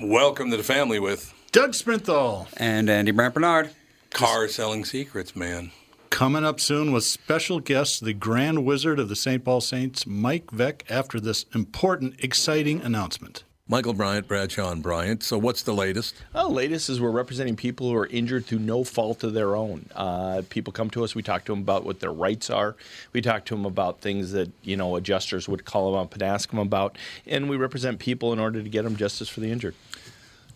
Welcome to the family with Doug Sprinthall and Andy Brandt-Bernard. Car selling secrets, man. Coming up soon with special guest, the Grand Wizard of the St. Paul Saints, Mike Veeck, after this important, exciting announcement. Michael Bryant, Bradshaw and Bryant. So what's the latest? Well, the latest is we're representing people who are injured through no fault of their own. People come to us. We talk to them about what their rights are. We talk to them about things that, you know, adjusters would call them up and ask them about. And we represent people in order to get them justice for the injured.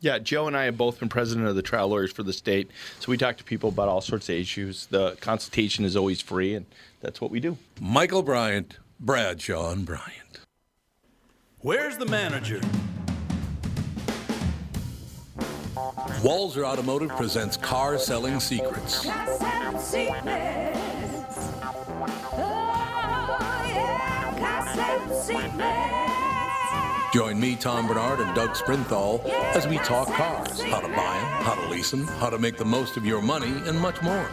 Yeah, Joe and I have both been president of the trial lawyers for the state. So we talk to people about all sorts of issues. The consultation is always free, and that's what we do. Michael Bryant, Bradshaw and Bryant. Where's the manager? Walser Automotive presents Car Selling Secrets. Car Selling Secrets. Oh, yeah, Car Selling Secrets. Join me, Tom Bernard, and Doug Sprinthall as we talk cars, how to buy them, how to lease them, how to make the most of your money, and much more.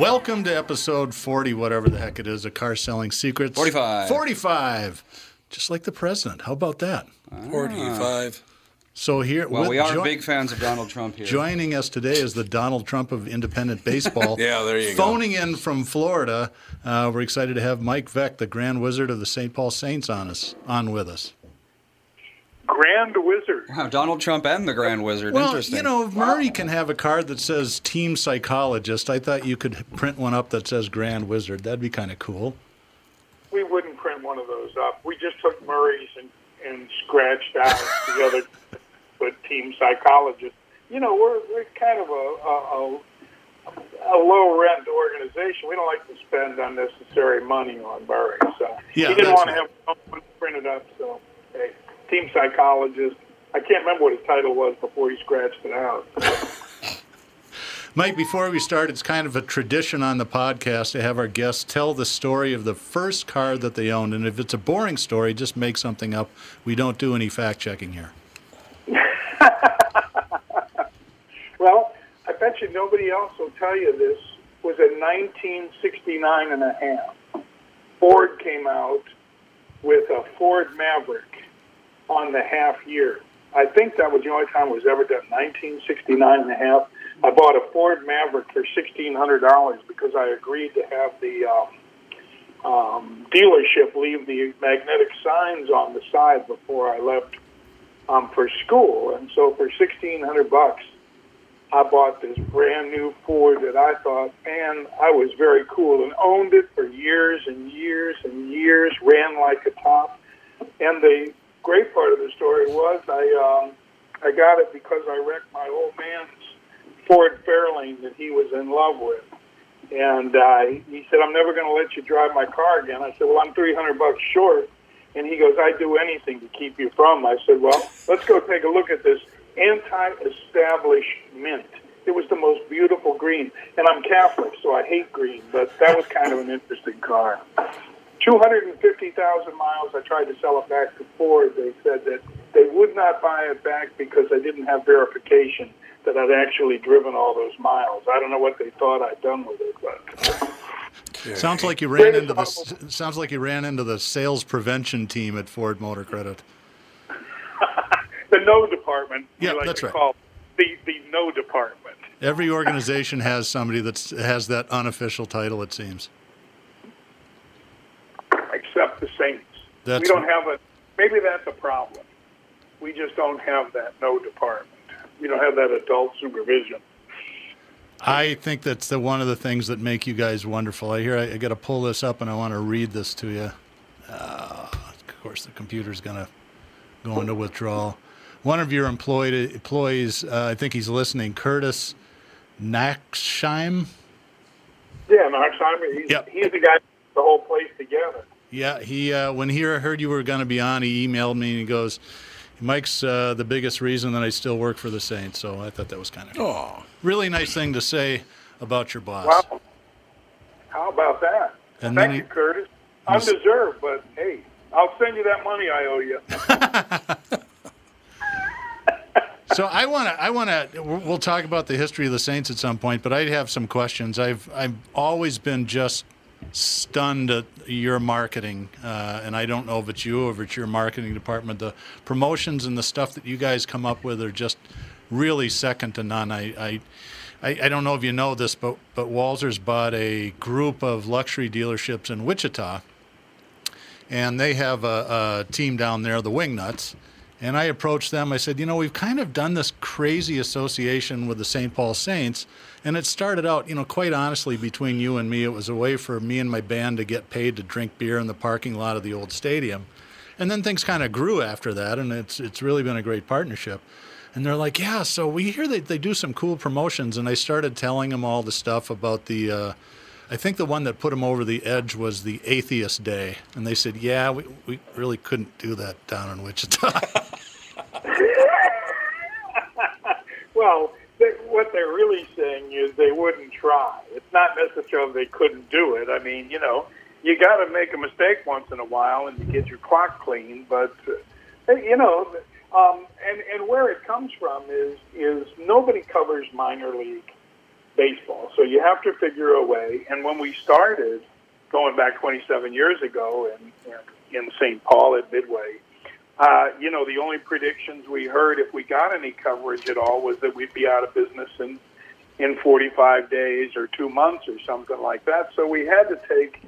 Welcome to episode 40, whatever the heck it is, of Car Selling Secrets. 45. Just like the president. How about that? 45. So here, well, we are big fans of Donald Trump here. Joining us today is the Donald Trump of independent baseball. Yeah, there you go. Phoning in from Florida, we're excited to have Mike Veeck, the Grand Wizard of the St. Paul Saints, with us. Grand Wizard. Wow, Donald Trump and the Grand Wizard. Well, interesting. You know, if Murray can have a card that says Team Psychologist, I thought you could print one up that says Grand Wizard. That'd be kind of cool. We wouldn't print one of those up. We just took Murray's and scratched out the other, but Team Psychologist. You know, we're kind of a low-rent organization. We don't like to spend unnecessary money on Murray. So yeah, he didn't want to have one printed up. So, hey, Team Psychologist. I can't remember what his title was before he scratched it out. So. Mike, before we start, it's kind of a tradition on the podcast to have our guests tell the story of the first car that they owned. And if it's a boring story, just make something up. We don't do any fact-checking here. Well, I bet you nobody else will tell you this. It was a 1969 and a half. Ford came out with a Ford Maverick on the half year. I think that was the only time it was ever done, 1969 and a half. I bought a Ford Maverick for $1,600 because I agreed to have the dealership leave the magnetic signs on the side before I left for school. And so for $1,600, I bought this brand new Ford that I thought, man, I was very cool, and owned it for years and years and years, ran like a top. And the great part of the story was I got it because I wrecked my old man's Ford Fairlane that he was in love with. And he said, I'm never going to let you drive my car again. I said, well, I'm $300 short. And he goes, I'd do anything to keep you from. I said, well, let's go take a look at this anti-establishment. It was the most beautiful green. And I'm Catholic, so I hate green, but that was kind of an interesting car. 250,000 miles, I tried to sell it back to Ford. They said that they would not buy it back because they didn't have verification that I'd actually driven all those miles. I don't know what they thought I'd done with it, but sounds like you ran into the sales prevention team at Ford Motor Credit. The no department. Yeah, that's right. Call the no department. Every organization has somebody that has that unofficial title, it seems. Except the Saints. We don't have a. Maybe that's a problem. We just don't have that no department. You don't have that adult supervision. I think that's one of the things that make you guys wonderful. I got to pull this up, and I want to read this to you. Of course, the computer's going to go into withdrawal. One of your employees, I think he's listening, Curtis Naxheim. Yeah, Naxheim. He's the guy the whole place together. Yeah, he when he heard you were going to be on, he emailed me and he goes, Mike's the biggest reason that I still work for the Saints, so I thought that was kind of really nice thing to say about your boss. Wow. How about that? And thank you, Curtis. Undeserved, but hey, I'll send you that money I owe you. So I want to. We'll talk about the history of the Saints at some point, but I have some questions. I've always been just stunned at your marketing, and I don't know if it's you or if it's your marketing department. The promotions and the stuff that you guys come up with are just really second to none. I don't know if you know this, but Walser's bought a group of luxury dealerships in Wichita, and they have a team down there, the Wingnuts. And I approached them. I said, you know, we've kind of done this crazy association with the St. Paul Saints. And it started out, you know, quite honestly, between you and me, it was a way for me and my band to get paid to drink beer in the parking lot of the old stadium. And then things kind of grew after that, and it's really been a great partnership. And they're like, yeah, so we hear that they do some cool promotions. And I started telling them all the stuff about the, I think the one that put them over the edge was the Atheist Day. And they said, yeah, we really couldn't do that down in Wichita. Well, what they're really saying is they wouldn't try. It's not necessarily they couldn't do it. I mean, you know, you got to make a mistake once in a while and you get your clock clean. But, you know, and where it comes from is nobody covers minor league baseball. So you have to figure a way. And when we started, going back 27 years ago in St. Paul at Midway, you know, the only predictions we heard, if we got any coverage at all, was that we'd be out of business in 45 days or 2 months or something like that. So we had to take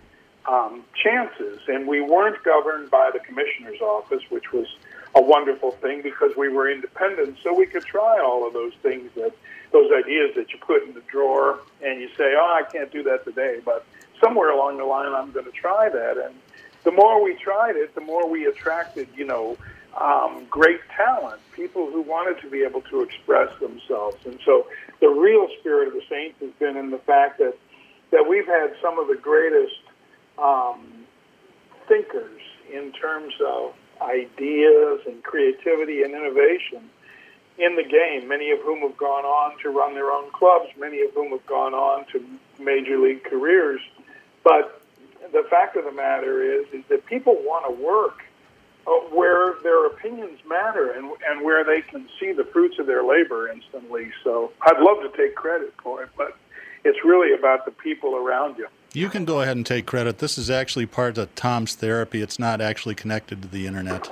chances, and we weren't governed by the commissioner's office, which was a wonderful thing because we were independent, so we could try all of those things, those ideas that you put in the drawer and you say, oh, I can't do that today, but somewhere along the line I'm going to try that. And the more we tried it, the more we attracted, you know, great talent, people who wanted to be able to express themselves. And so the real spirit of the Saints has been in the fact that we've had some of the greatest thinkers in terms of ideas and creativity and innovation in the game, many of whom have gone on to run their own clubs, many of whom have gone on to major league careers. But the fact of the matter is that people want to work where their opinions matter and where they can see the fruits of their labor instantly. So I'd love to take credit for it, but it's really about the people around you. You can go ahead and take credit. This is actually part of Tom's therapy. It's not actually connected to the internet.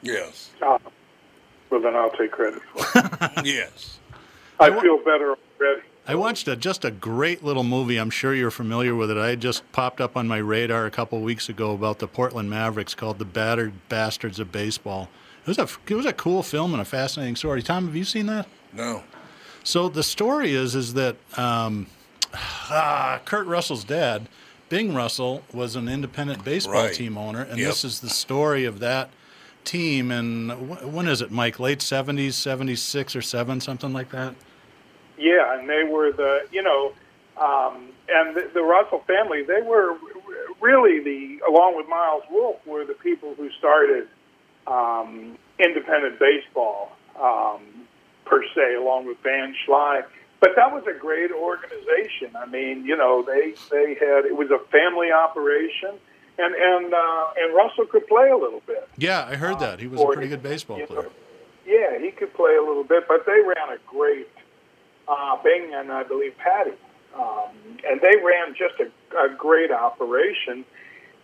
Yes. Well, then I'll take credit for it. Yes. I feel better already. I watched just a great little movie. I'm sure you're familiar with it. I just popped up on my radar a couple of weeks ago about the Portland Mavericks called The Battered Bastards of Baseball. It was a cool film and a fascinating story. Tom, have you seen that? No. So the story is that Kurt Russell's dad, Bing Russell, was an independent baseball team owner, and this is the story of that team. And when is it, Mike? Late 70s, 76 or 7, something like that? Yeah, and they were the, you know, and the Russell family, they were really along with Miles Wolf, were the people who started independent baseball, per se, along with Van Schley. But that was a great organization. I mean, you know, they had, it was a family operation, and Russell could play a little bit. Yeah, I heard that. He was a pretty good baseball player. Know, yeah, he could play a little bit, but they ran a great Bing and I believe Patty. And they ran just a great operation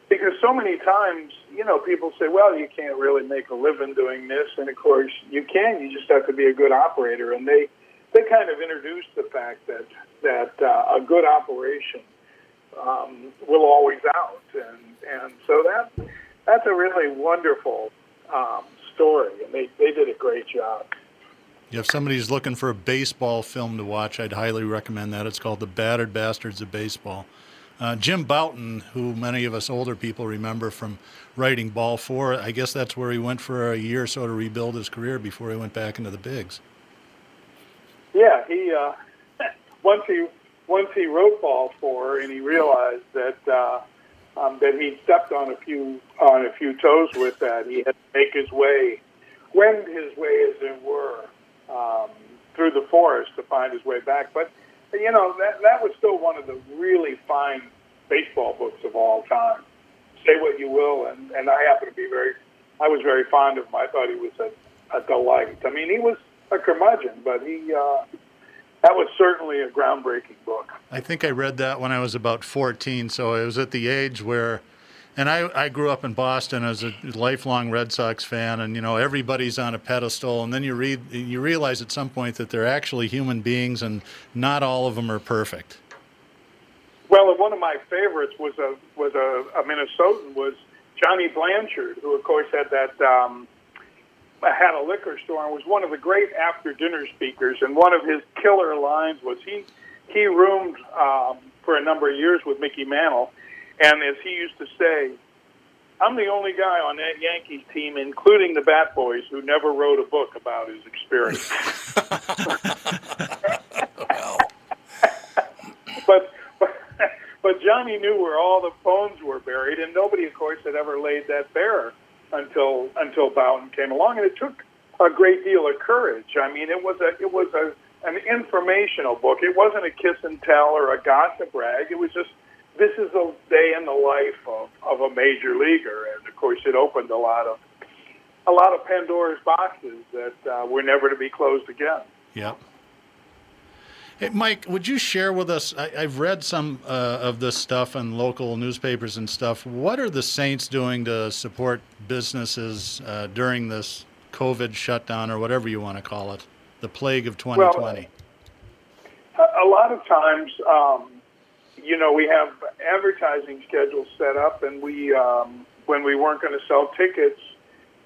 because so many times, you know, people say, well, you can't really make a living doing this. And of course you can, you just have to be a good operator. And they kind of introduced the fact that a good operation will always out. And so that's a really wonderful story. And they did a great job. If somebody's looking for a baseball film to watch, I'd highly recommend that. It's called The Battered Bastards of Baseball. Jim Bouton, who many of us older people remember from writing Ball 4, I guess that's where he went for a year or so to rebuild his career before he went back into the bigs. Yeah, he once he wrote Ball 4 and he realized that he stepped on a few toes with that, he had to make his way wend his way, as it were, through the forest to find his way back. But, you know, that was still one of the really fine baseball books of all time. Say what you will, and I happen to be I was very fond of him. I thought he was a delight. I mean, he was a curmudgeon, but that was certainly a groundbreaking book. I think I read that when I was about 14, so it was at the age where, and I grew up in Boston as a lifelong Red Sox fan, and, you know, everybody's on a pedestal, and then you realize at some point that they're actually human beings, and not all of them are perfect. Well, and one of my favorites was a Minnesotan, was Johnny Blanchard, who, of course, had that had a liquor store and was one of the great after-dinner speakers. And one of his killer lines was he roomed for a number of years with Mickey Mantle. And as he used to say, I'm the only guy on that Yankees team, including the Bat Boys, who never wrote a book about his experience. But Johnny knew where all the phones were buried, and nobody, of course, had ever laid that bare until Bowden came along, and it took a great deal of courage. I mean, it was an informational book. It wasn't a kiss and tell or a gossip rag. It was just, this is a day in the life of a major leaguer, and of course, it opened a lot of Pandora's boxes that were never to be closed again. Yep. Hey, Mike, would you share with us, I've read some of this stuff in local newspapers and stuff. What are the Saints doing to support businesses during this COVID shutdown, or whatever you want to call it, the plague of 2020? Well, a lot of times, you know, we have advertising schedules set up, and we, when we weren't going to sell tickets,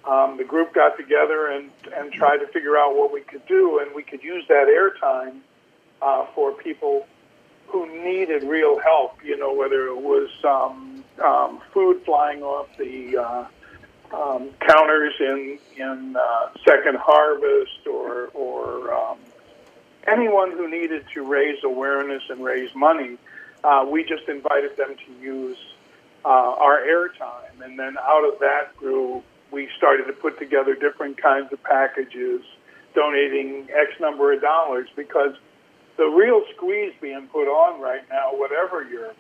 the group got together and tried to figure out what we could do, and we could use that airtime for people who needed real help, you know, whether it was food flying off the counters in Second Harvest, or anyone who needed to raise awareness and raise money. We just invited them to use our airtime, and then out of that grew, we started to put together different kinds of packages, donating X number of dollars, because the real squeeze being put on right now, whatever your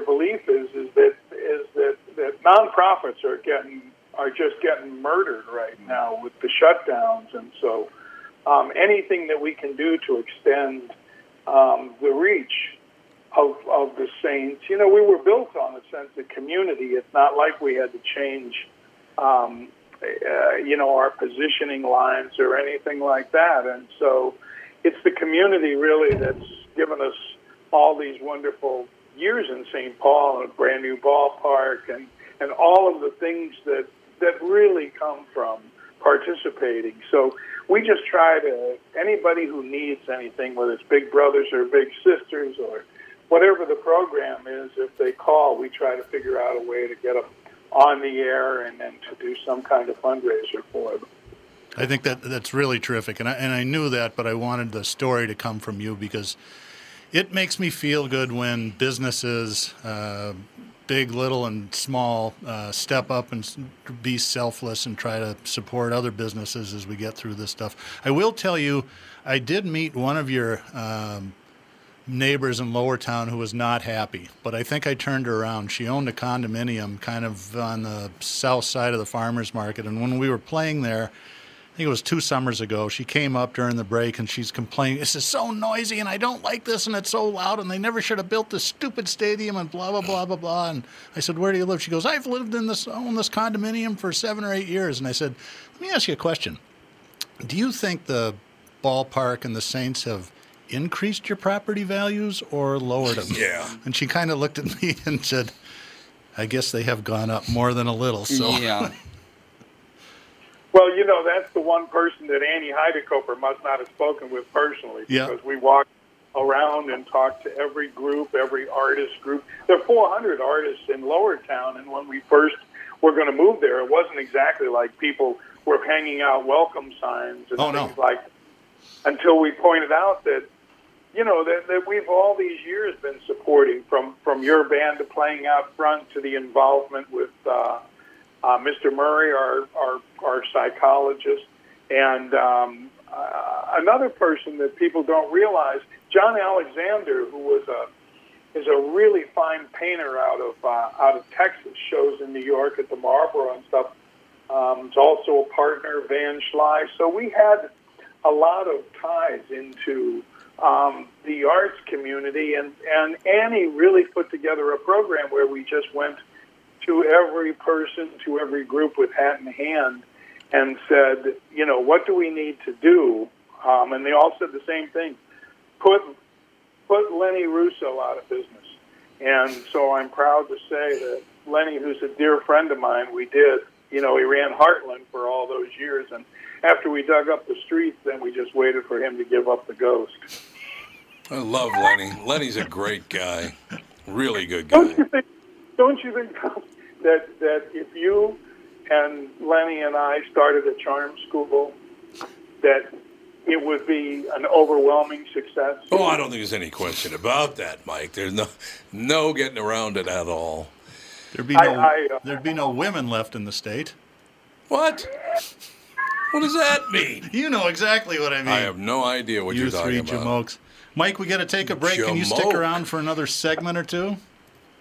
belief is that nonprofits are just getting murdered right now with the shutdowns, and so anything that we can do to extend the reach of the Saints. You know, we were built on a sense of community. It's not like we had to change, you know, our positioning lines or anything like that, and so. It's the community, really, that's given us all these wonderful years in St. Paul, and a brand-new ballpark, and all of the things that really come from participating. So we just try to, anybody who needs anything, whether it's Big Brothers or Big Sisters or whatever the program is, if they call, we try to figure out a way to get them on the air and then to do some kind of fundraiser for them. I think that's really terrific, and I knew that, but I wanted the story to come from you, because it makes me feel good when businesses, big, little, and small, step up and be selfless and try to support other businesses as we get through this stuff. I will tell you, I did meet one of your neighbors in Lower Town who was not happy, but I think I turned her around. She owned a condominium kind of on the south side of the farmers market, and when we were playing there, I think it was 2 summers ago, she came up during the break and she's complaining, this is so noisy and I don't like this and it's so loud and they never should have built this stupid stadium and blah, blah, blah, blah, blah. And I said, where do you live? She goes, I've lived in this condominium for 7 or 8 years. And I said, let me ask you a question. Do you think the ballpark and the Saints have increased your property values or lowered them? Yeah. And she kind of looked at me and said, I guess they have gone up more than a little. So. Yeah. Well, you know, that's the one person that Annie Heidekoper must not have spoken with personally, because we walked around and talked to every group, every artist group. There are 400 artists in Lower Town, and when we first were going to move there, it wasn't exactly like people were hanging out welcome signs and things like that, until we pointed out that, you know, that we've all these years been supporting, from your band to playing out front to the involvement with Mr. Murray, our psychologist, and another person that people don't realize, John Alexander, who was a really fine painter out of Texas, shows in New York at the Marlboro and stuff. It's also a partner, Van Schley. So we had a lot of ties into the arts community, and Annie really put together a program where we just went to every person, to every group with hat in hand, and said, you know, what do we need to do? And they all said the same thing: put Lenny Russo out of business. And so I'm proud to say that Lenny, who's a dear friend of mine, we did. You know, he ran Heartland for all those years, and after we dug up the streets, then we just waited for him to give up the ghost. I love Lenny. Lenny's a great guy, really good guy. Don't you think that if you and Lenny and I started a charm school, that it would be an overwhelming success? Oh, I don't think there's any question about that, Mike. There's no getting around it at all. There'd be no women left in the state. What? What does that mean? You know exactly what I mean. I have no idea what you're talking about. You three jamokes. Mike, we got to take a break. Jamoke. Can you stick around for another segment or two?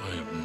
I have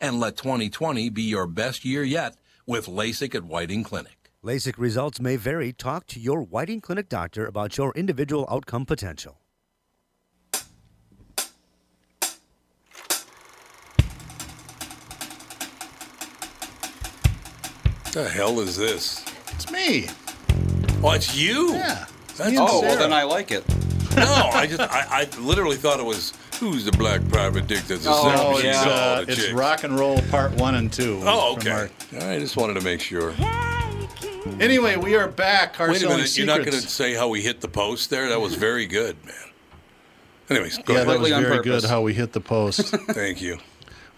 and let 2020 be your best year yet with LASIK at Whiting Clinic. LASIK results may vary. Talk to your Whiting Clinic doctor about your individual outcome potential. The hell is this? It's me. Oh, it's you? Yeah. Well, then I like it. No, I literally thought it was, who's the black private dick that's a sex machine? It's Rock and Roll Part 1 and 2. Oh, okay. I just wanted to make sure. Anyway, we are back. Wait a minute, you're not going to say how we hit the post there? That was very good, man. Anyways, go ahead. Yeah, that was very good how we hit the post. Thank you.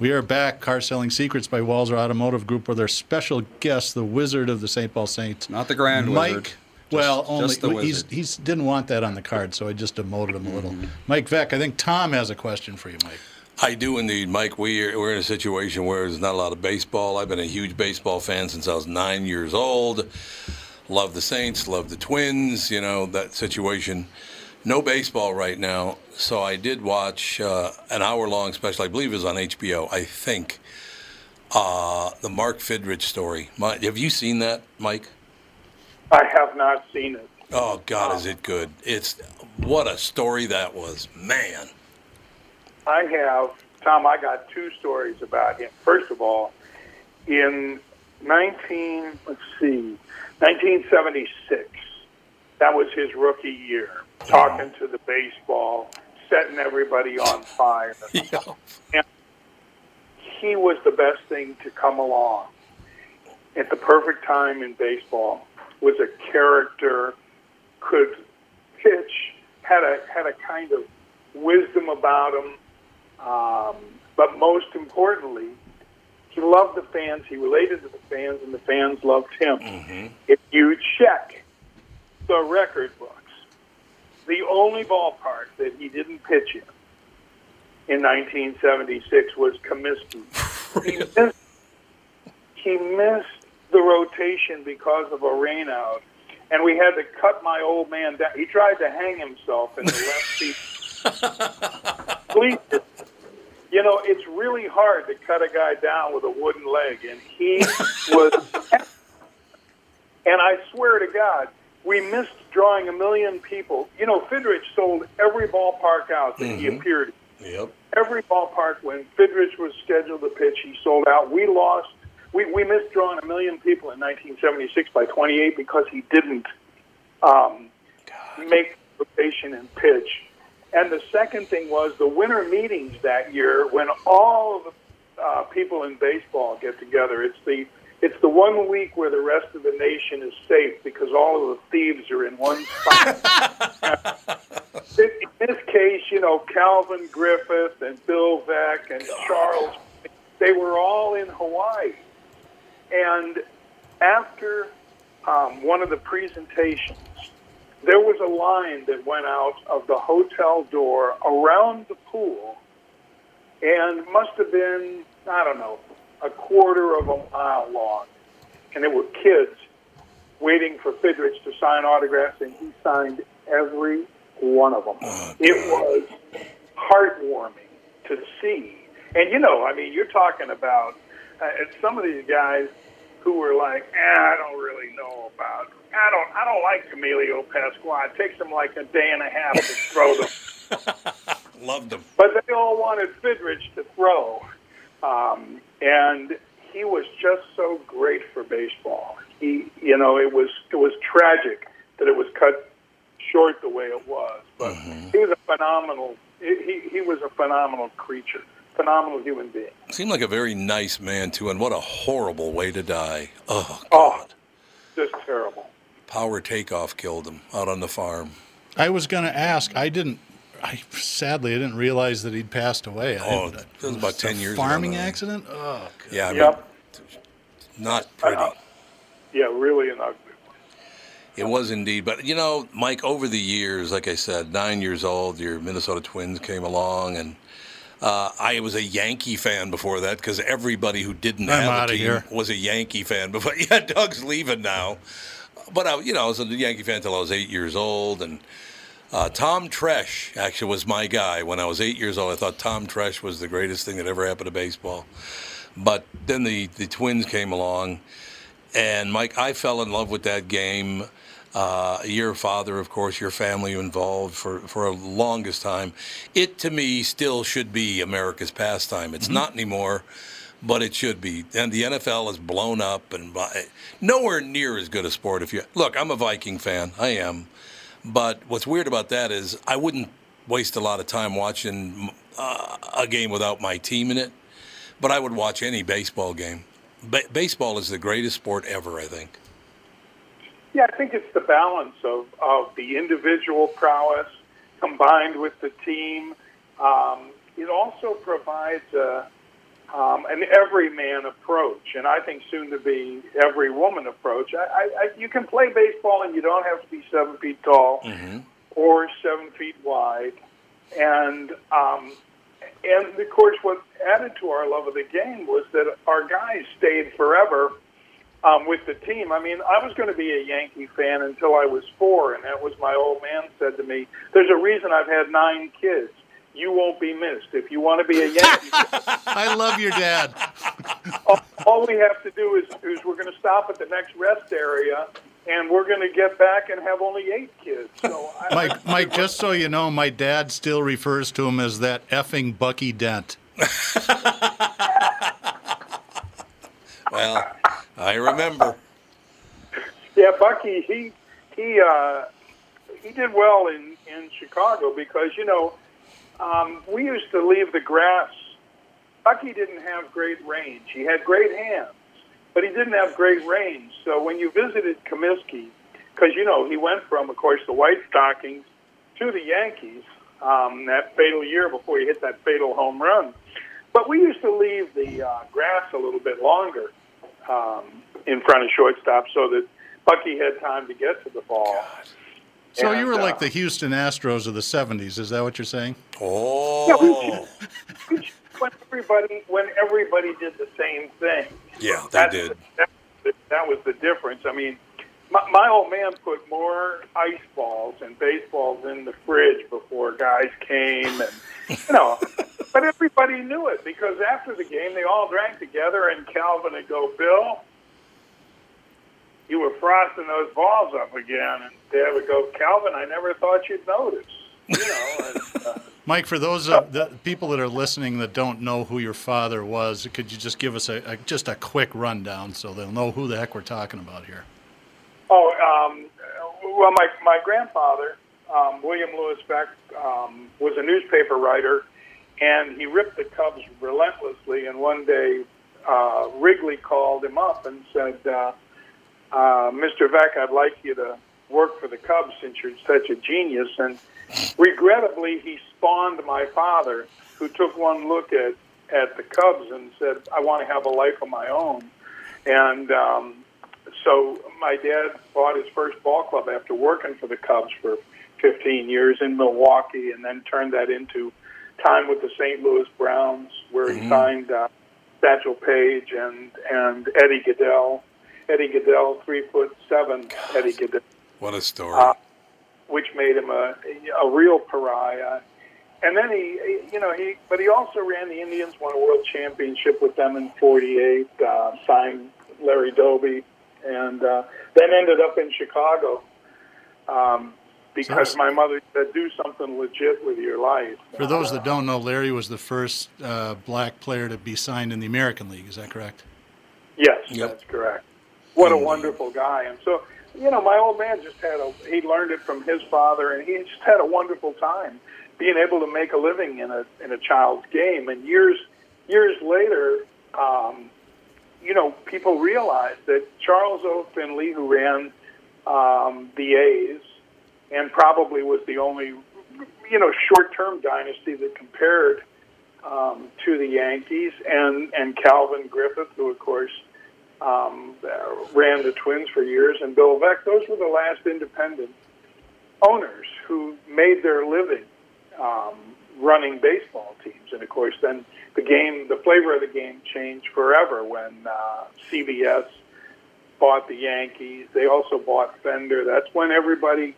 We are back, Car Selling Secrets by Walser Automotive Group, with our special guest, the Wizard of the St. Paul Saints. Not the Grand Wizard. He didn't want that on the card, so I just demoted him a little. Mike Veeck, I think Tom has a question for you, Mike. I do indeed, Mike. We're in a situation where there's not a lot of baseball. I've been a huge baseball fan since I was 9 years old. Love the Saints, love the Twins, you know, that situation. No baseball right now, so I did watch an hour-long special. I believe it was on HBO, I think. The Mark Fidrych story. Have you seen that, Mike? I have not seen it. Oh, God, is it good. What a story that was. Man. I have, Tom, I got 2 stories about him. First of all, in 1976, that was his rookie year, talking to the baseball, setting everybody on fire. Yeah. And he was the best thing to come along at the perfect time in baseball. Was a character, could pitch, had a kind of wisdom about him, but most importantly, he loved the fans, he related to the fans, and the fans loved him. Mm-hmm. If you check the record books, the only ballpark that he didn't pitch in 1976 was Comiskey. Really? He missed the rotation because of a rainout, and we had to cut my old man down. He tried to hang himself in the left seat. You know, it's really hard to cut a guy down with a wooden leg, and he was. And I swear to God, we missed drawing 1 million people. You know, Fidrych sold every ballpark out that he appeared in. Yep. Every ballpark when Fidrych was scheduled to pitch, he sold out. We missed drawing 1 million people in 1976 by 28 because he didn't make rotation and pitch. And the second thing was the winter meetings that year when all of the people in baseball get together. It's the 1 week where the rest of the nation is safe because all of the thieves are in one spot. In this case, you know, Calvin Griffith and Bill Veeck and Charles, they were all in Hawaii. And after one of the presentations, there was a line that went out of the hotel door around the pool and must have been, I don't know, a quarter of a mile long. And there were kids waiting for Fidrych to sign autographs, and he signed every one of them. It was heartwarming to see. And, you know, I mean, you're talking about some of these guys who were like, I don't really know about it. I don't like Emilio Pasquale. It takes them like a day and a half to throw them. Loved them. But they all wanted Fidrych to throw. And he was just so great for baseball. He, you know, it was tragic that it was cut short the way it was. But he was a phenomenal. He was a phenomenal creature. Phenomenal human being. Seemed like a very nice man too, and what a horrible way to die. Oh, God. Just terrible. Power takeoff killed him out on the farm. I was going to ask. I didn't realize that he'd passed away. It was about 10 years ago. Farming accident? Oh, God. Yeah. I mean, not pretty. Really an ugly one. It was indeed. But, you know, Mike, over the years, like I said, 9 years old, your Minnesota Twins came along, and I was a Yankee fan before that because everybody who didn't have a team was a Yankee fan. Before. Yeah, Doug's leaving now. But, I was a Yankee fan until I was 8 years old. And Tom Tresh actually was my guy. When I was 8 years old, I thought Tom Tresh was the greatest thing that ever happened to baseball. But then the Twins came along. And, Mike, I fell in love with that game. Your father, of course, your family involved for the longest time. It, to me, still should be America's pastime. It's not anymore, but it should be. And the NFL is blown up and nowhere near as good a sport. Look, I'm a Viking fan. I am. But what's weird about that is I wouldn't waste a lot of time watching a game without my team in it, but I would watch any baseball game. Baseball is the greatest sport ever, I think. Yeah, I think it's the balance of the individual prowess combined with the team. It also provides an everyman approach, and I think soon to be every woman approach. You can play baseball and you don't have to be 7 feet tall or 7 feet wide. And of course, what added to our love of the game was that our guys stayed forever with the team. I mean, I was going to be a Yankee fan until I was four, and that was my old man said to me, there's a reason I've had 9 kids. You won't be missed if you want to be a Yankee fan. I love your dad. All we have to do is we're going to stop at the next rest area, and we're going to get back and have only 8 kids. So Mike, just so you know, my dad still refers to him as that effing Bucky Dent. Well, I remember. Yeah, Bucky, he did well in Chicago because, you know, we used to leave the grass Bucky didn't have great range. He had great hands, but he didn't have great range. So when you visited Comiskey, because, you know, he went from, of course, the White Stockings to the Yankees that fatal year before he hit that fatal home run. But we used to leave the grass a little bit longer in front of shortstop so that Bucky had time to get to the ball. God. So and, you were like the Houston Astros of the 70s. Is that what you're saying? Oh. Yeah, when everybody did the same thing. Yeah, they did. That was the difference. I mean, my old man put more ice balls and baseballs in the fridge before guys came. And, you know, but everybody knew it because after the game, they all drank together, and Calvin would go, Bill, you were frosting those balls up again. And Dad would go, Calvin, I never thought you'd notice. You know, and, Mike, for those the people that are listening that don't know who your father was, could you just give us a quick rundown so they'll know who the heck we're talking about here? Oh, well, my grandfather, William Lewis Beck, was a newspaper writer, and he ripped the Cubs relentlessly. And one day, Wrigley called him up and said, Mr. Veeck, I'd like you to work for the Cubs since you're such a genius. And regrettably, he spawned my father, who took one look at the Cubs and said, I want to have a life of my own. And so my dad bought his first ball club after working for the Cubs for 15 years in Milwaukee, and then turned that into time with the St. Louis Browns, where he signed Satchel Paige and Eddie Gaedel. Eddie Gaedel, 3'7", God, Eddie Gaedel. What a story! Which made him a real pariah. And then he also ran the Indians, won a world championship with them in '48, signed Larry Doby, and then ended up in Chicago because my mother said, do something legit with your life. For those that don't know, Larry was the first black player to be signed in the American League. Is that correct? Yes, That's correct. What a wonderful guy. And so, you know, my old man just he learned it from his father, and he just had a wonderful time being able to make a living in a child's game. And years later, you know, people realized that Charles O. Finley, who ran the A's and probably was the only, you know, short-term dynasty that compared to the Yankees, and Calvin Griffith, who, of course, ran the Twins for years, and Bill Veeck, those were the last independent owners who made their living running baseball teams. And, of course, then the flavor of the game changed forever when CBS bought the Yankees. They also bought Fender. That's when everybody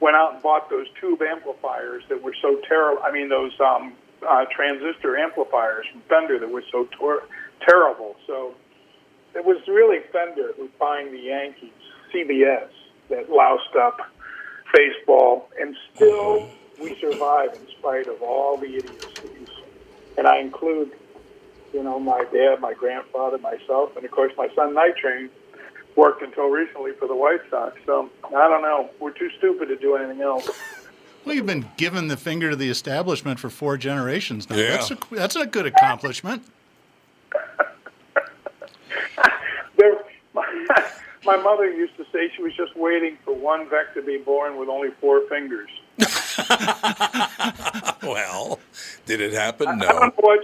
went out and bought those tube amplifiers that were so terrible. I mean, those transistor amplifiers from Fender that were so terrible. So it was really Fender who was buying the Yankees, CBS, that loused up baseball. And still, we survive in spite of all the idiocies. And I include, you know, my dad, my grandfather, myself, and, of course, my son, Night Train, worked until recently for the White Sox. So, I don't know. We're too stupid to do anything else. Well, you've been giving the finger to the establishment for 4 generations now. Yeah. That's a good accomplishment. My mother used to say she was just waiting for one Veeck to be born with only 4 fingers. Well, did it happen? No. I don't know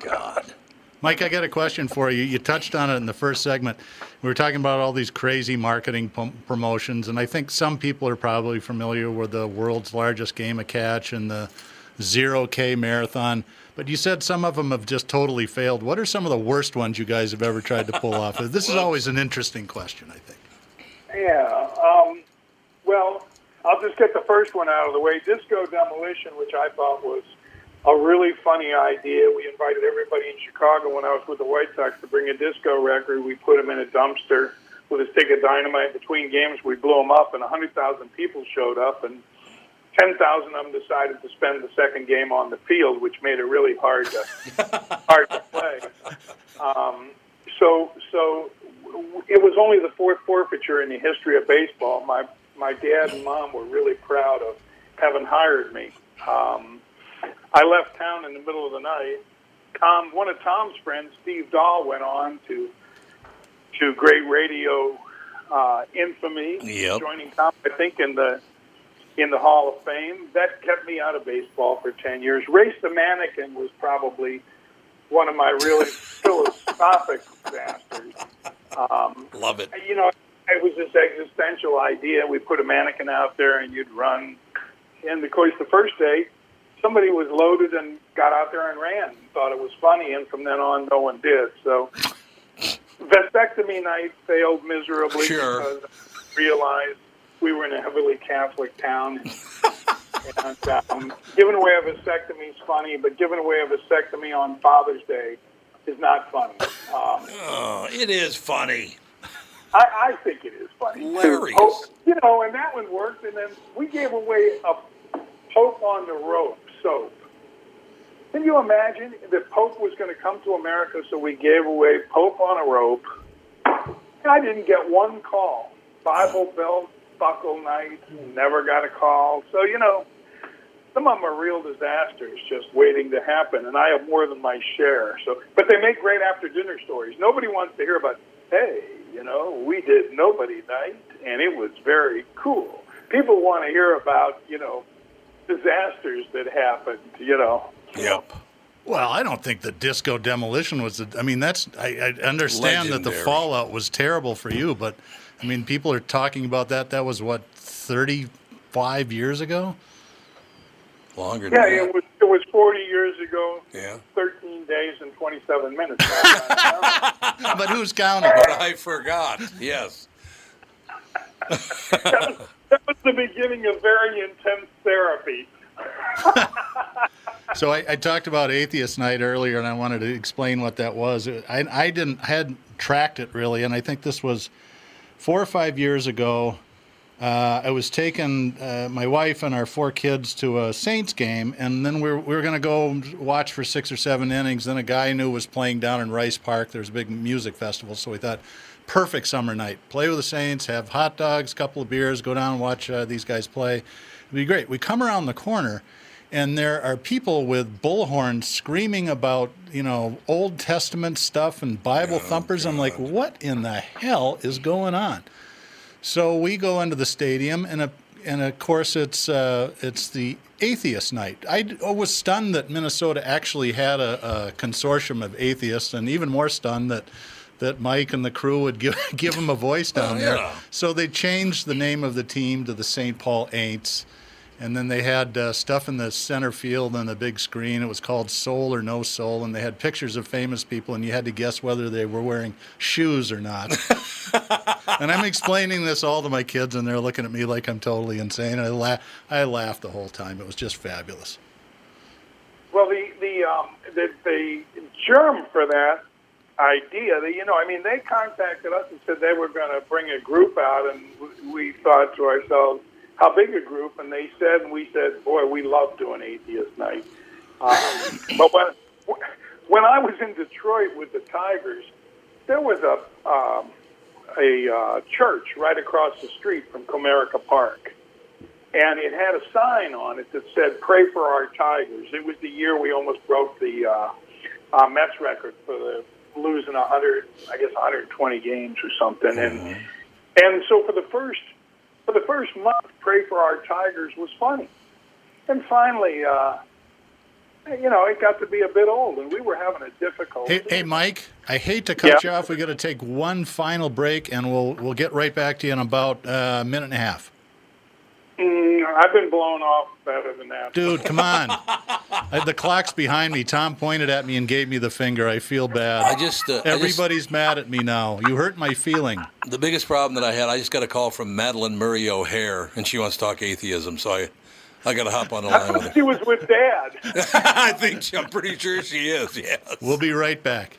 God. Mike, I got a question for you. You touched on it in the first segment. We were talking about all these crazy marketing promotions, and I think some people are probably familiar with the world's largest game of catch and the 0K marathon. But you said some of them have just totally failed. What are some of the worst ones you guys have ever tried to pull off? This is always an interesting question, I think. Yeah. Well, I'll just get the first one out of the way. Disco Demolition, which I thought was a really funny idea. We invited everybody in Chicago when I was with the White Sox to bring a disco record. We put them in a dumpster with a stick of dynamite. Between games, we blew them up, and 100,000 people showed up, and 10,000 of them decided to spend the second game on the field, which made it really hard to play. So it was only the 4th forfeiture in the history of baseball. My dad and mom were really proud of having hired me. I left town in the middle of the night. One of Tom's friends, Steve Dahl, went on to great radio infamy, joining Tom, I think, in the Hall of Fame. That kept me out of baseball for 10 years. Race the Mannequin was probably one of my really philosophic disasters. Love it. You know, it was this existential idea. We put a mannequin out there and you'd run. And, of course, the first day, somebody was loaded and got out there and ran and thought it was funny, and from then on, no one did. So vasectomy night failed miserably because I realized we were in a heavily Catholic town. And giving away a vasectomy is funny, but giving away a vasectomy on Father's Day is not funny. It is funny. I think it is funny. Hilarious. Oh, you know, and that one worked, and then we gave away a Pope on the Rope soap. Can you imagine that Pope was going to come to America, so we gave away Pope on a Rope? I didn't get one call. Bible belt, buckle night, never got a call. So, you know, some of them are real disasters just waiting to happen, and I have more than my share. So, but they make great after-dinner stories. Nobody wants to hear about, hey, you know, we did Nobody Night, and it was very cool. People want to hear about, you know, disasters that happened, you know. Yep. Well, I don't think the disco demolition was – I mean, that's – I understand legendary. That the fallout was terrible for you, but, I mean, people are talking about that. That was, what, 35 years ago? Longer than that. Yeah, it was 40 years ago, 13 days and 27 minutes. But who's counting? But I forgot, yes. That was the beginning of very intense therapy. So I talked about Atheist Night earlier, and I wanted to explain what that was. I hadn't tracked it, really, and I think this was 4 or 5 years ago. I was taking my wife and our four kids to a Saints game, and then we were going to go watch for 6 or 7 innings. Then a guy I knew was playing down in Rice Park. There's a big music festival, so we thought, perfect summer night. Play with the Saints, have hot dogs, couple of beers, go down and watch these guys play. It'd be great. We come around the corner, and there are people with bullhorns screaming about, you know, Old Testament stuff and Bible thumpers. God. I'm like, what in the hell is going on? So we go into the stadium, and of course it's the Atheist Night. I was stunned that Minnesota actually had a consortium of atheists, and even more stunned that Mike and the crew would give them a voice down there. So they changed the name of the team to the St. Paul Aints, and then they had stuff in the center field on the big screen. It was called Soul or No Soul, and they had pictures of famous people, and you had to guess whether they were wearing shoes or not. And I'm explaining this all to my kids, and they're looking at me like I'm totally insane. And I laughed the whole time. It was just fabulous. Well, the germ for that idea, that, you know, I mean, they contacted us and said they were going to bring a group out, and we thought to ourselves, how big a group? And they said, and we said, boy, we love doing Atheist Night. But when I was in Detroit with the Tigers, there was a church right across the street from Comerica Park, and it had a sign on it that said, "Pray for our Tigers." It was the year we almost broke the Mets record for losing 120 games or something. And so for the first month, "Pray for our Tigers" was funny, and finally, you know, it got to be a bit old, and we were having a difficult... Hey, Mike, I hate to cut you off. We've got to take one final break, and we'll get right back to you in about a minute and a half. I've been blown off better than that. Dude, come on. The clock's behind me. Tom pointed at me and gave me the finger. I feel bad. Everybody's mad at me now. You hurt my feeling. The biggest problem that I had, I just got a call from Madeline Murray O'Hare, and she wants to talk atheism, so I got to hop on the line with her. She was with Dad. I'm pretty sure she is, yes. We'll be right back.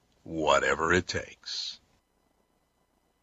whatever it takes.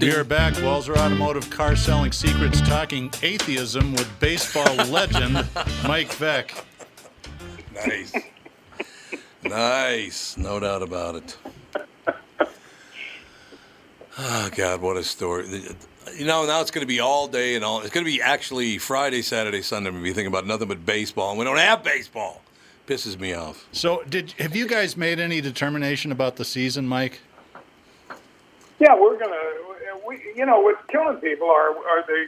We are back. Walser Automotive Car Selling Secrets, talking atheism with baseball legend Mike Veeck. Nice. Nice. No doubt about it. Oh, God, what a story. You know, now it's going to be all day and all. It's going to be actually Friday, Saturday, Sunday. We'll be thinking about nothing but baseball, and we don't have baseball. Pisses me off. So have you guys made any determination about the season, Mike? Yeah, we're going to, you know, what's killing people are the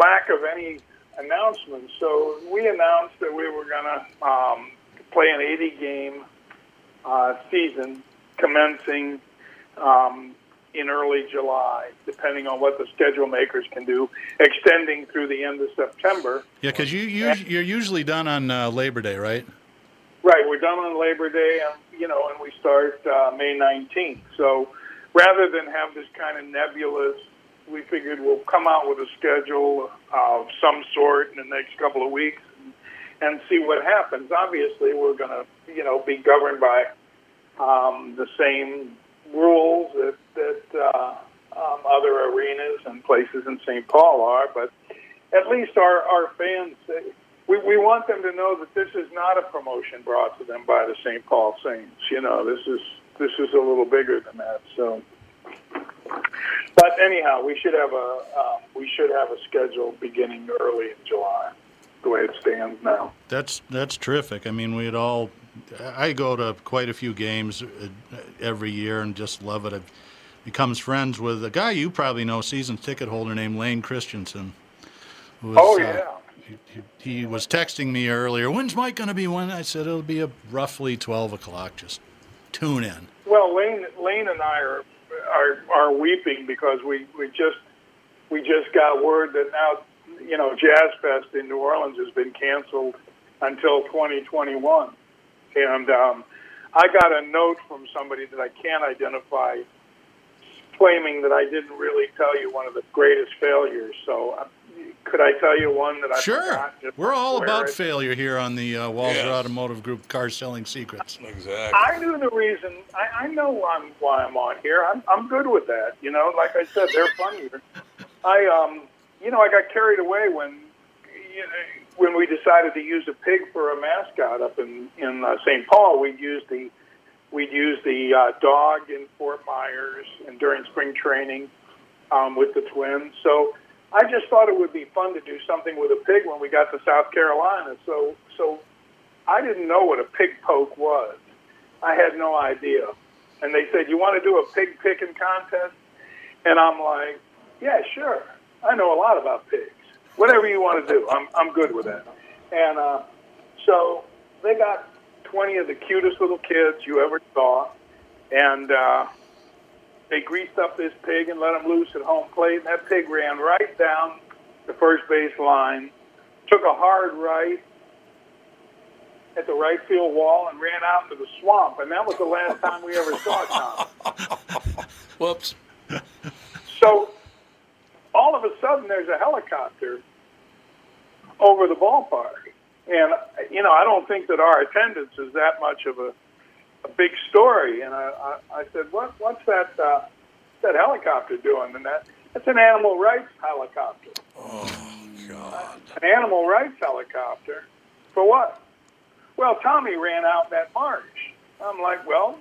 lack of any announcements. So we announced that we were going to play an 80-game season commencing in early July, depending on what the schedule makers can do, extending through the end of September. Yeah, because you're usually done on Labor Day, right? Right, we're done on Labor Day, and, you know, and we start May 19th, so... Rather than have this kind of nebulous, we figured we'll come out with a schedule of some sort in the next couple of weeks and see what happens. Obviously, we're going to, you know, be governed by the same rules that other arenas and places in St. Paul are, but at least our fans, we want them to know that this is not a promotion brought to them by the St. Paul Saints. You know, this is a little bigger than that. So, but anyhow, we should have a schedule beginning early in July, the way it stands now. That's terrific. I mean, I go to quite a few games every year and just love it. I've become friends with a guy you probably know, season ticket holder named Lane Christensen. He was texting me earlier. When's Mike going to be? When I said it'll be roughly 12:00. Just tune in. Well, Lane and I are weeping because we just got word that now, you know, Jazz Fest in New Orleans has been canceled until 2021, and I got a note from somebody that I can't identify, claiming that I didn't really tell you one of the greatest failures. So. Could I tell you one that I forgot? Sure. We're all about failure here on the Walser Automotive Group Car Selling Secrets. Exactly. I knew the reason. I know why I'm on here. I'm good with that. You know, like I said, they're funnier. I got carried away when we decided to use a pig for a mascot up in St. Paul. We'd use the dog in Fort Myers and during spring training with the Twins. So. I just thought it would be fun to do something with a pig when we got to South Carolina. So I didn't know what a pig poke was. I had no idea. And they said, you want to do a pig picking contest? And I'm like, yeah, sure. I know a lot about pigs. Whatever you want to do, I'm good with that. And so they got 20 of the cutest little kids you ever saw. And... They greased up this pig and let him loose at home plate, and that pig ran right down the first base line, took a hard right at the right field wall, and ran out to the swamp. And that was the last time we ever saw Tom. Whoops. So all of a sudden there's a helicopter over the ballpark. And, you know, I don't think that our attendance is that much of a big story, and I said, "What's that helicopter doing?" And that's an animal rights helicopter. Oh God! An animal rights helicopter for what? Well, Tommy ran out in that marsh. I'm like, well,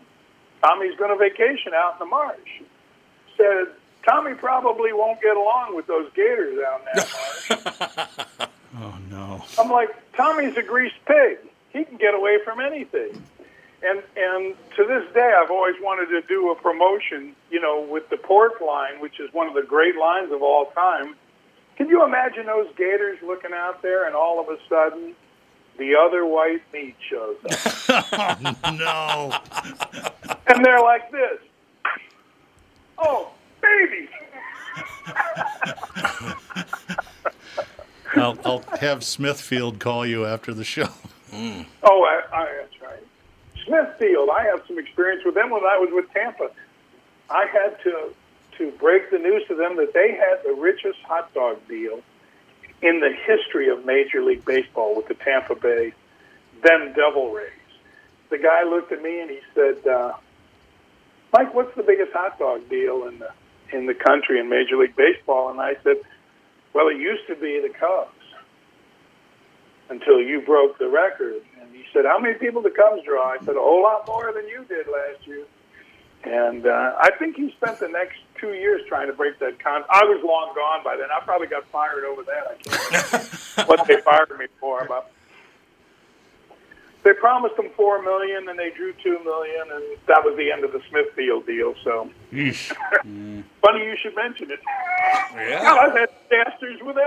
Tommy's going to vacation out in the marsh. Said Tommy probably won't get along with those gators out in that marsh. Oh no! I'm like, Tommy's a greased pig. He can get away from anything. And to this day, I've always wanted to do a promotion, you know, with the pork line, which is one of the great lines of all time. Can you imagine those gators looking out there and all of a sudden the other white meat shows up? No. And they're like this. Oh, baby. I'll have Smithfield call you after the show. Mm. Oh, that's right. Smithfield, I have some experience with them when I was with Tampa. I had to break the news to them that they had the richest hot dog deal in the history of Major League Baseball with the Tampa Bay Devil Rays. The guy looked at me and he said, Mike, what's the biggest hot dog deal in the country in Major League Baseball? And I said, well, it used to be the Cubs until you broke the record. And he said, how many people the Cubs draw? I said, a whole lot more than you did last year. And I think he spent the next 2 years trying to break that contract. I was long gone by then. I probably got fired over that. I can't remember what they fired me for. But they promised him $4 million, and they drew $2 million, and that was the end of the Smithfield deal. So funny you should mention it. Yeah. God, I've had disasters with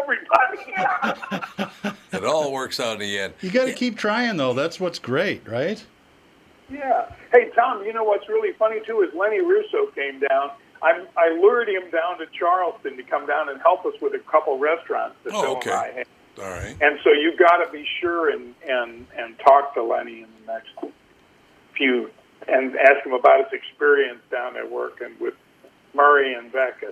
everybody. It all works out in the end. You got to keep trying, though. That's what's great, right? Yeah. Hey, Tom, you know what's really funny, too, is Lenny Russo came down. I lured him down to Charleston to come down and help us with a couple restaurants that Phil and I had. All right. And so you've got to be sure and talk to Lenny in the next few and ask him about his experience down there working with Murray and Veeck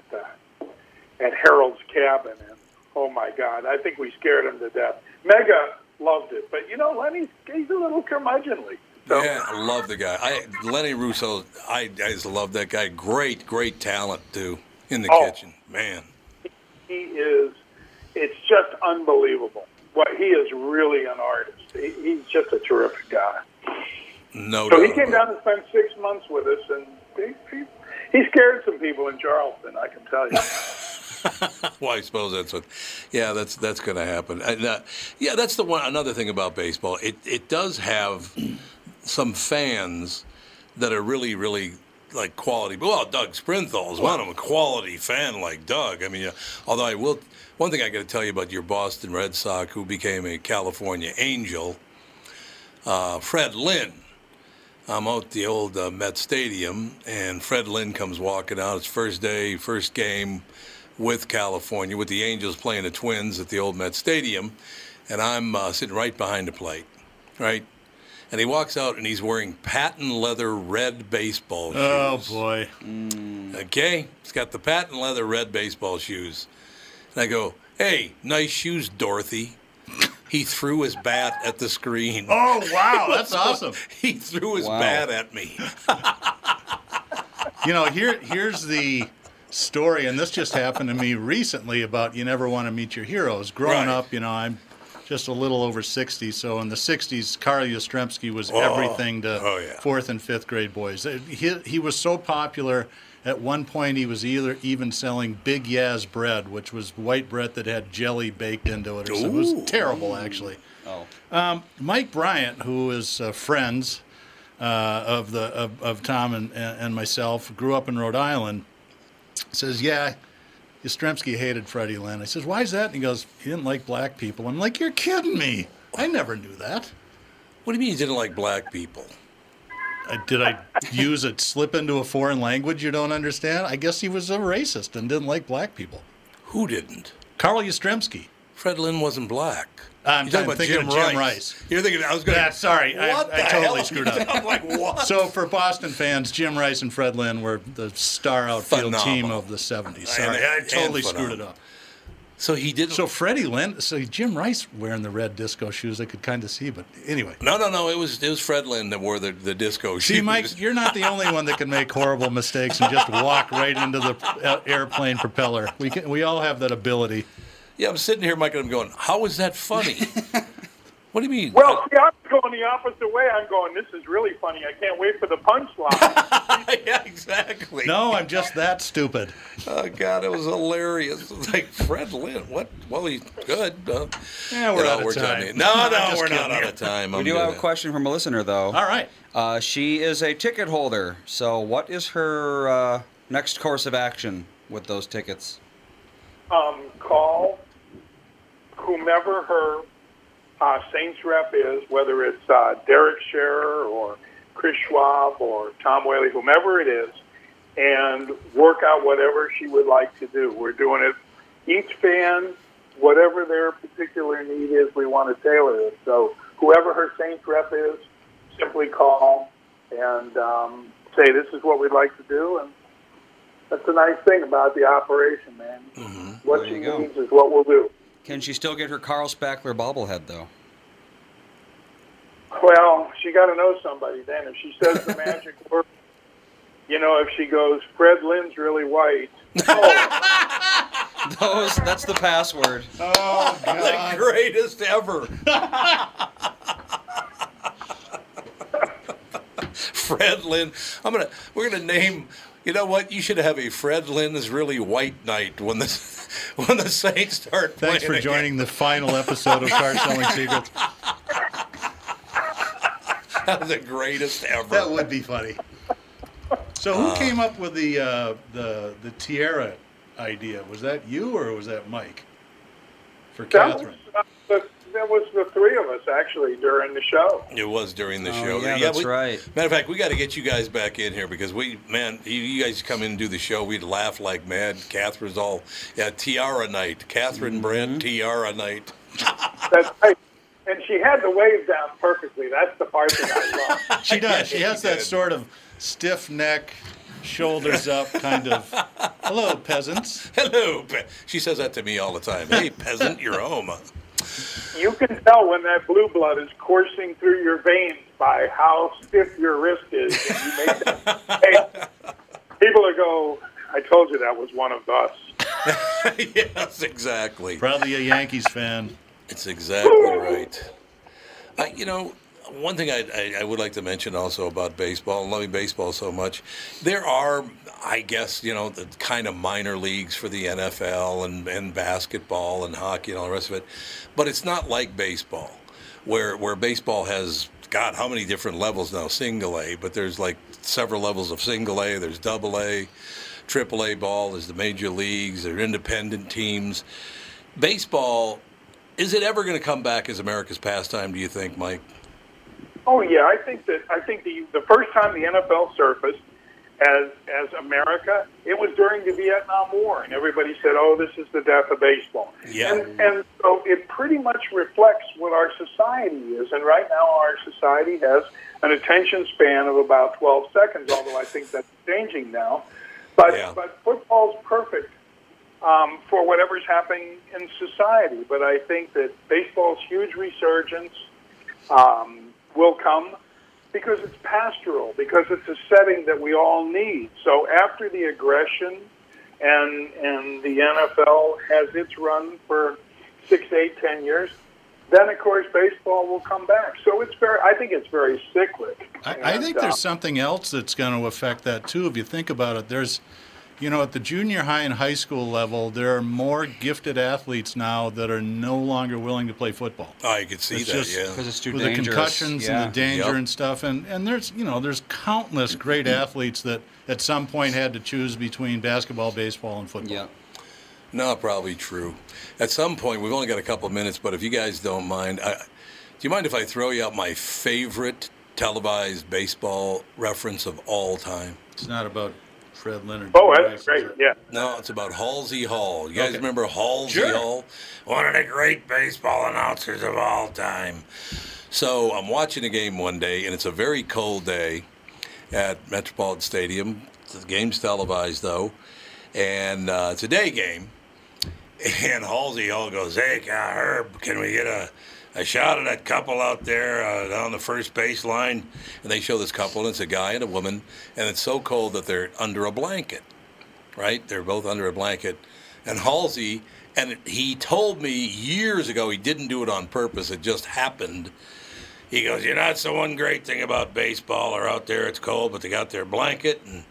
at Harold's Cabin. And oh, my God, I think we scared him to death. Mega loved it. But, you know, Lenny, he's a little curmudgeonly. So. Yeah, I love the guy. Lenny Russo, I just love that guy. Great, great talent, too, in the kitchen. Man. He is. It's just unbelievable. He is really an artist. He's just a terrific guy. No doubt. So he came down and spent 6 months with us, and he scared some people in Charleston, I can tell you. Well, I suppose that's what. Yeah, that's going to happen. And, yeah, that's the one. Another thing about baseball, it does have some fans that are really, really like quality. Well, Doug Sprinthall is one of them, a quality fan like Doug. I mean, although I will. One thing I got to tell you about your Boston Red Sox, who became a California Angel, Fred Lynn. I'm out at the old Met Stadium, and Fred Lynn comes walking out. It's first day, first game with California, with the Angels playing the Twins at the old Met Stadium, and I'm sitting right behind the plate, right? And he walks out, and he's wearing patent leather red baseball shoes. Oh, boy. Mm. Okay? He's got the patent leather red baseball shoes. And I go, hey, nice shoes, Dorothy. He threw his bat at the screen. Oh, wow, that's awesome. He threw his bat at me. You know, here's the story, and this just happened to me recently about you never want to meet your heroes. Growing up, you know, I'm just a little over 60, so in the 60s, Carl Yastrzemski was everything to fourth and fifth grade boys. He was so popular, at one point he was even selling Big Yaz bread, which was white bread that had jelly baked into it. Or something. It was terrible, actually. Oh. Mike Bryant, who is friends of Tom and myself, grew up in Rhode Island, says, yeah, Yastrzemski hated Freddie Lynn. I says, why is that? And he goes, he didn't like black people. I'm like, you're kidding me. I never knew that. What do you mean you didn't like black people? Did I use it, slip into a foreign language you don't understand? I guess he was a racist and didn't like black people. Who didn't? Carl Yastrzemski. Fred Lynn wasn't black. I'm talking about Jim Rice. You're thinking, I was going to... Yeah, sorry. I totally screwed up. I'm like, what? So for Boston fans, Jim Rice and Fred Lynn were the star outfield team of the 70s. Sorry, I totally screwed it up. So he didn't... So Freddie Lynn... So Jim Rice wearing the red disco shoes, I could kind of see, but anyway. No. It was Fred Lynn that wore the disco shoes. See, Mike, you're not the only one that can make horrible mistakes and just walk right into the airplane propeller. We all have that ability. Yeah, I'm sitting here, Mike, and I'm going, how is that funny? What do you mean? Well, see, I was going going the opposite way. I'm going, this is really funny. I can't wait for the punchline. Yeah, exactly. No, I'm just that stupid. Oh, God, it was hilarious. It was like, Fred Lynn, what? Well, he's good. Yeah, we're out of time. No, we're not out of time. We do have a question from a listener, though. All right. She is a ticket holder. So what is her next course of action with those tickets? Call whomever her Saints rep is, whether it's Derek Scherer or Chris Schwab or Tom Whaley, whomever it is, and work out whatever she would like to do. We're doing it. Each fan, whatever their particular need is, we want to tailor it. So whoever her Saints rep is, simply call and say, this is what we'd like to do. And that's the nice thing about the operation, man. Mm-hmm. What she needs is what we'll do. Can she still get her Carl Spackler bobblehead, though? Well, she got to know somebody then. If she says the magic word, you know, if she goes, Fred Lynn's really white. Oh. That's the password. Oh, God. The greatest ever. Fred Lynn. We're gonna name. You know what? You should have a Fred Lynn's Really White Night when the Saints start playing. Thanks for joining the final episode of Car Selling Secrets. That's the greatest ever. That would be funny. So who came up with the tiara idea? Was that you or was that Mike for Catherine? That was the three of us, actually, during the show. It was during the show. Yeah, that's right. Matter of fact, we got to get you guys back in here because you guys come in and do the show, we'd laugh like mad. Catherine's all, tiara night. Catherine Brandt, tiara night. That's right. And she had the wave down perfectly. That's the part that I love. She does. She has that sort of stiff neck, shoulders up, kind of, hello, peasants. Hello. She says that to me all the time. Hey, peasant, you're home. You can tell when that blue blood is coursing through your veins by how stiff your wrist is. And you make that. Hey, people are go, I told you that was one of us. Yes, exactly. Probably a Yankees fan. It's exactly right. One thing I would like to mention also about baseball, loving baseball so much, there are, I guess, the kind of minor leagues for the NFL and basketball and hockey and all the rest of it. But it's not like baseball, where baseball has, God, how many different levels now? Single A, but there's like several levels of single A. There's double A, triple A ball. There's the major leagues. There are independent teams. Baseball, is it ever going to come back as America's pastime, do you think, Mike? Oh yeah, I think the first time the NFL surfaced as America, it was during the Vietnam War, and everybody said, "Oh, this is the death of baseball." Yeah. And so it pretty much reflects what our society is, and right now our society has an attention span of about 12 seconds. Although I think that's changing now, but football's perfect for whatever's happening in society. But I think that baseball's huge resurgence. Will come because it's pastoral, because it's a setting that we all need. So after the aggression and the NFL has its run for 6, 8, 10 years, then of course baseball will come back. So I think it's very cyclic. I think there's something else that's going to affect that too. If you think about it, there's, at the junior high and high school level, there are more gifted athletes now that are no longer willing to play football. Oh, you could see that, yeah. Because it's too dangerous. With the concussions and the danger and stuff. And there's, there's countless great athletes that at some point had to choose between basketball, baseball, and football. Yeah. No, probably true. At some point, we've only got a couple minutes, but if you guys don't mind, do you mind if I throw you out my favorite televised baseball reference of all time? It's not about Fred Leonard. Oh, that's great, yeah. No, it's about Halsey Hall. You guys remember Halsey Hall? One of the great baseball announcers of all time. So I'm watching a game one day, and it's a very cold day at Metropolitan Stadium. The game's televised, though, and it's a day game. And Halsey Hall goes, hey, Herb, can we get a shot at that couple out there on the first baseline? And they show this couple, and it's a guy and a woman, and it's so cold that they're under a blanket, right? They're both under a blanket. And Halsey, and he told me years ago, he didn't do it on purpose, it just happened. He goes, you know, that's the one great thing about baseball, or out there it's cold, but they got their blanket, and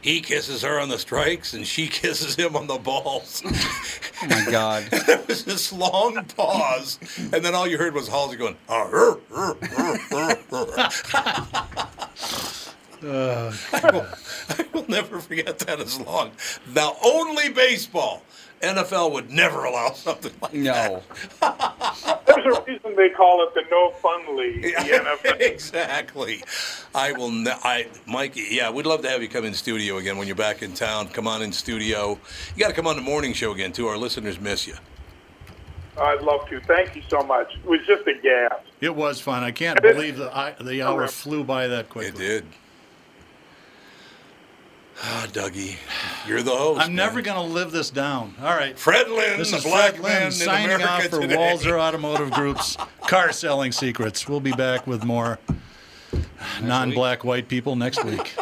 he kisses her on the strikes, and she kisses him on the balls. Oh, my God. And there was this long pause, and then all you heard was Halsey going, arr, arr, arr, arr, arr. I will never forget that as long. Now, only baseball. NFL would never allow something like that. There's a reason they call it the no fun league. Yeah, the NFL. Exactly. Mike, yeah, we'd love to have you come in studio again when you're back in town. Come on in studio. You got to come on the morning show again, too. Our listeners miss you. I'd love to. Thank you so much. It was just a gas. It was fun. I can't believe the hour flew by that quickly. It did. Ah, Dougie, you're the host. I'm never going to live this down. All right. Fred Lynn, this is Black Man signing off for Walser Automotive Group's Car Selling Secrets. We'll be back with more non-black white people next week.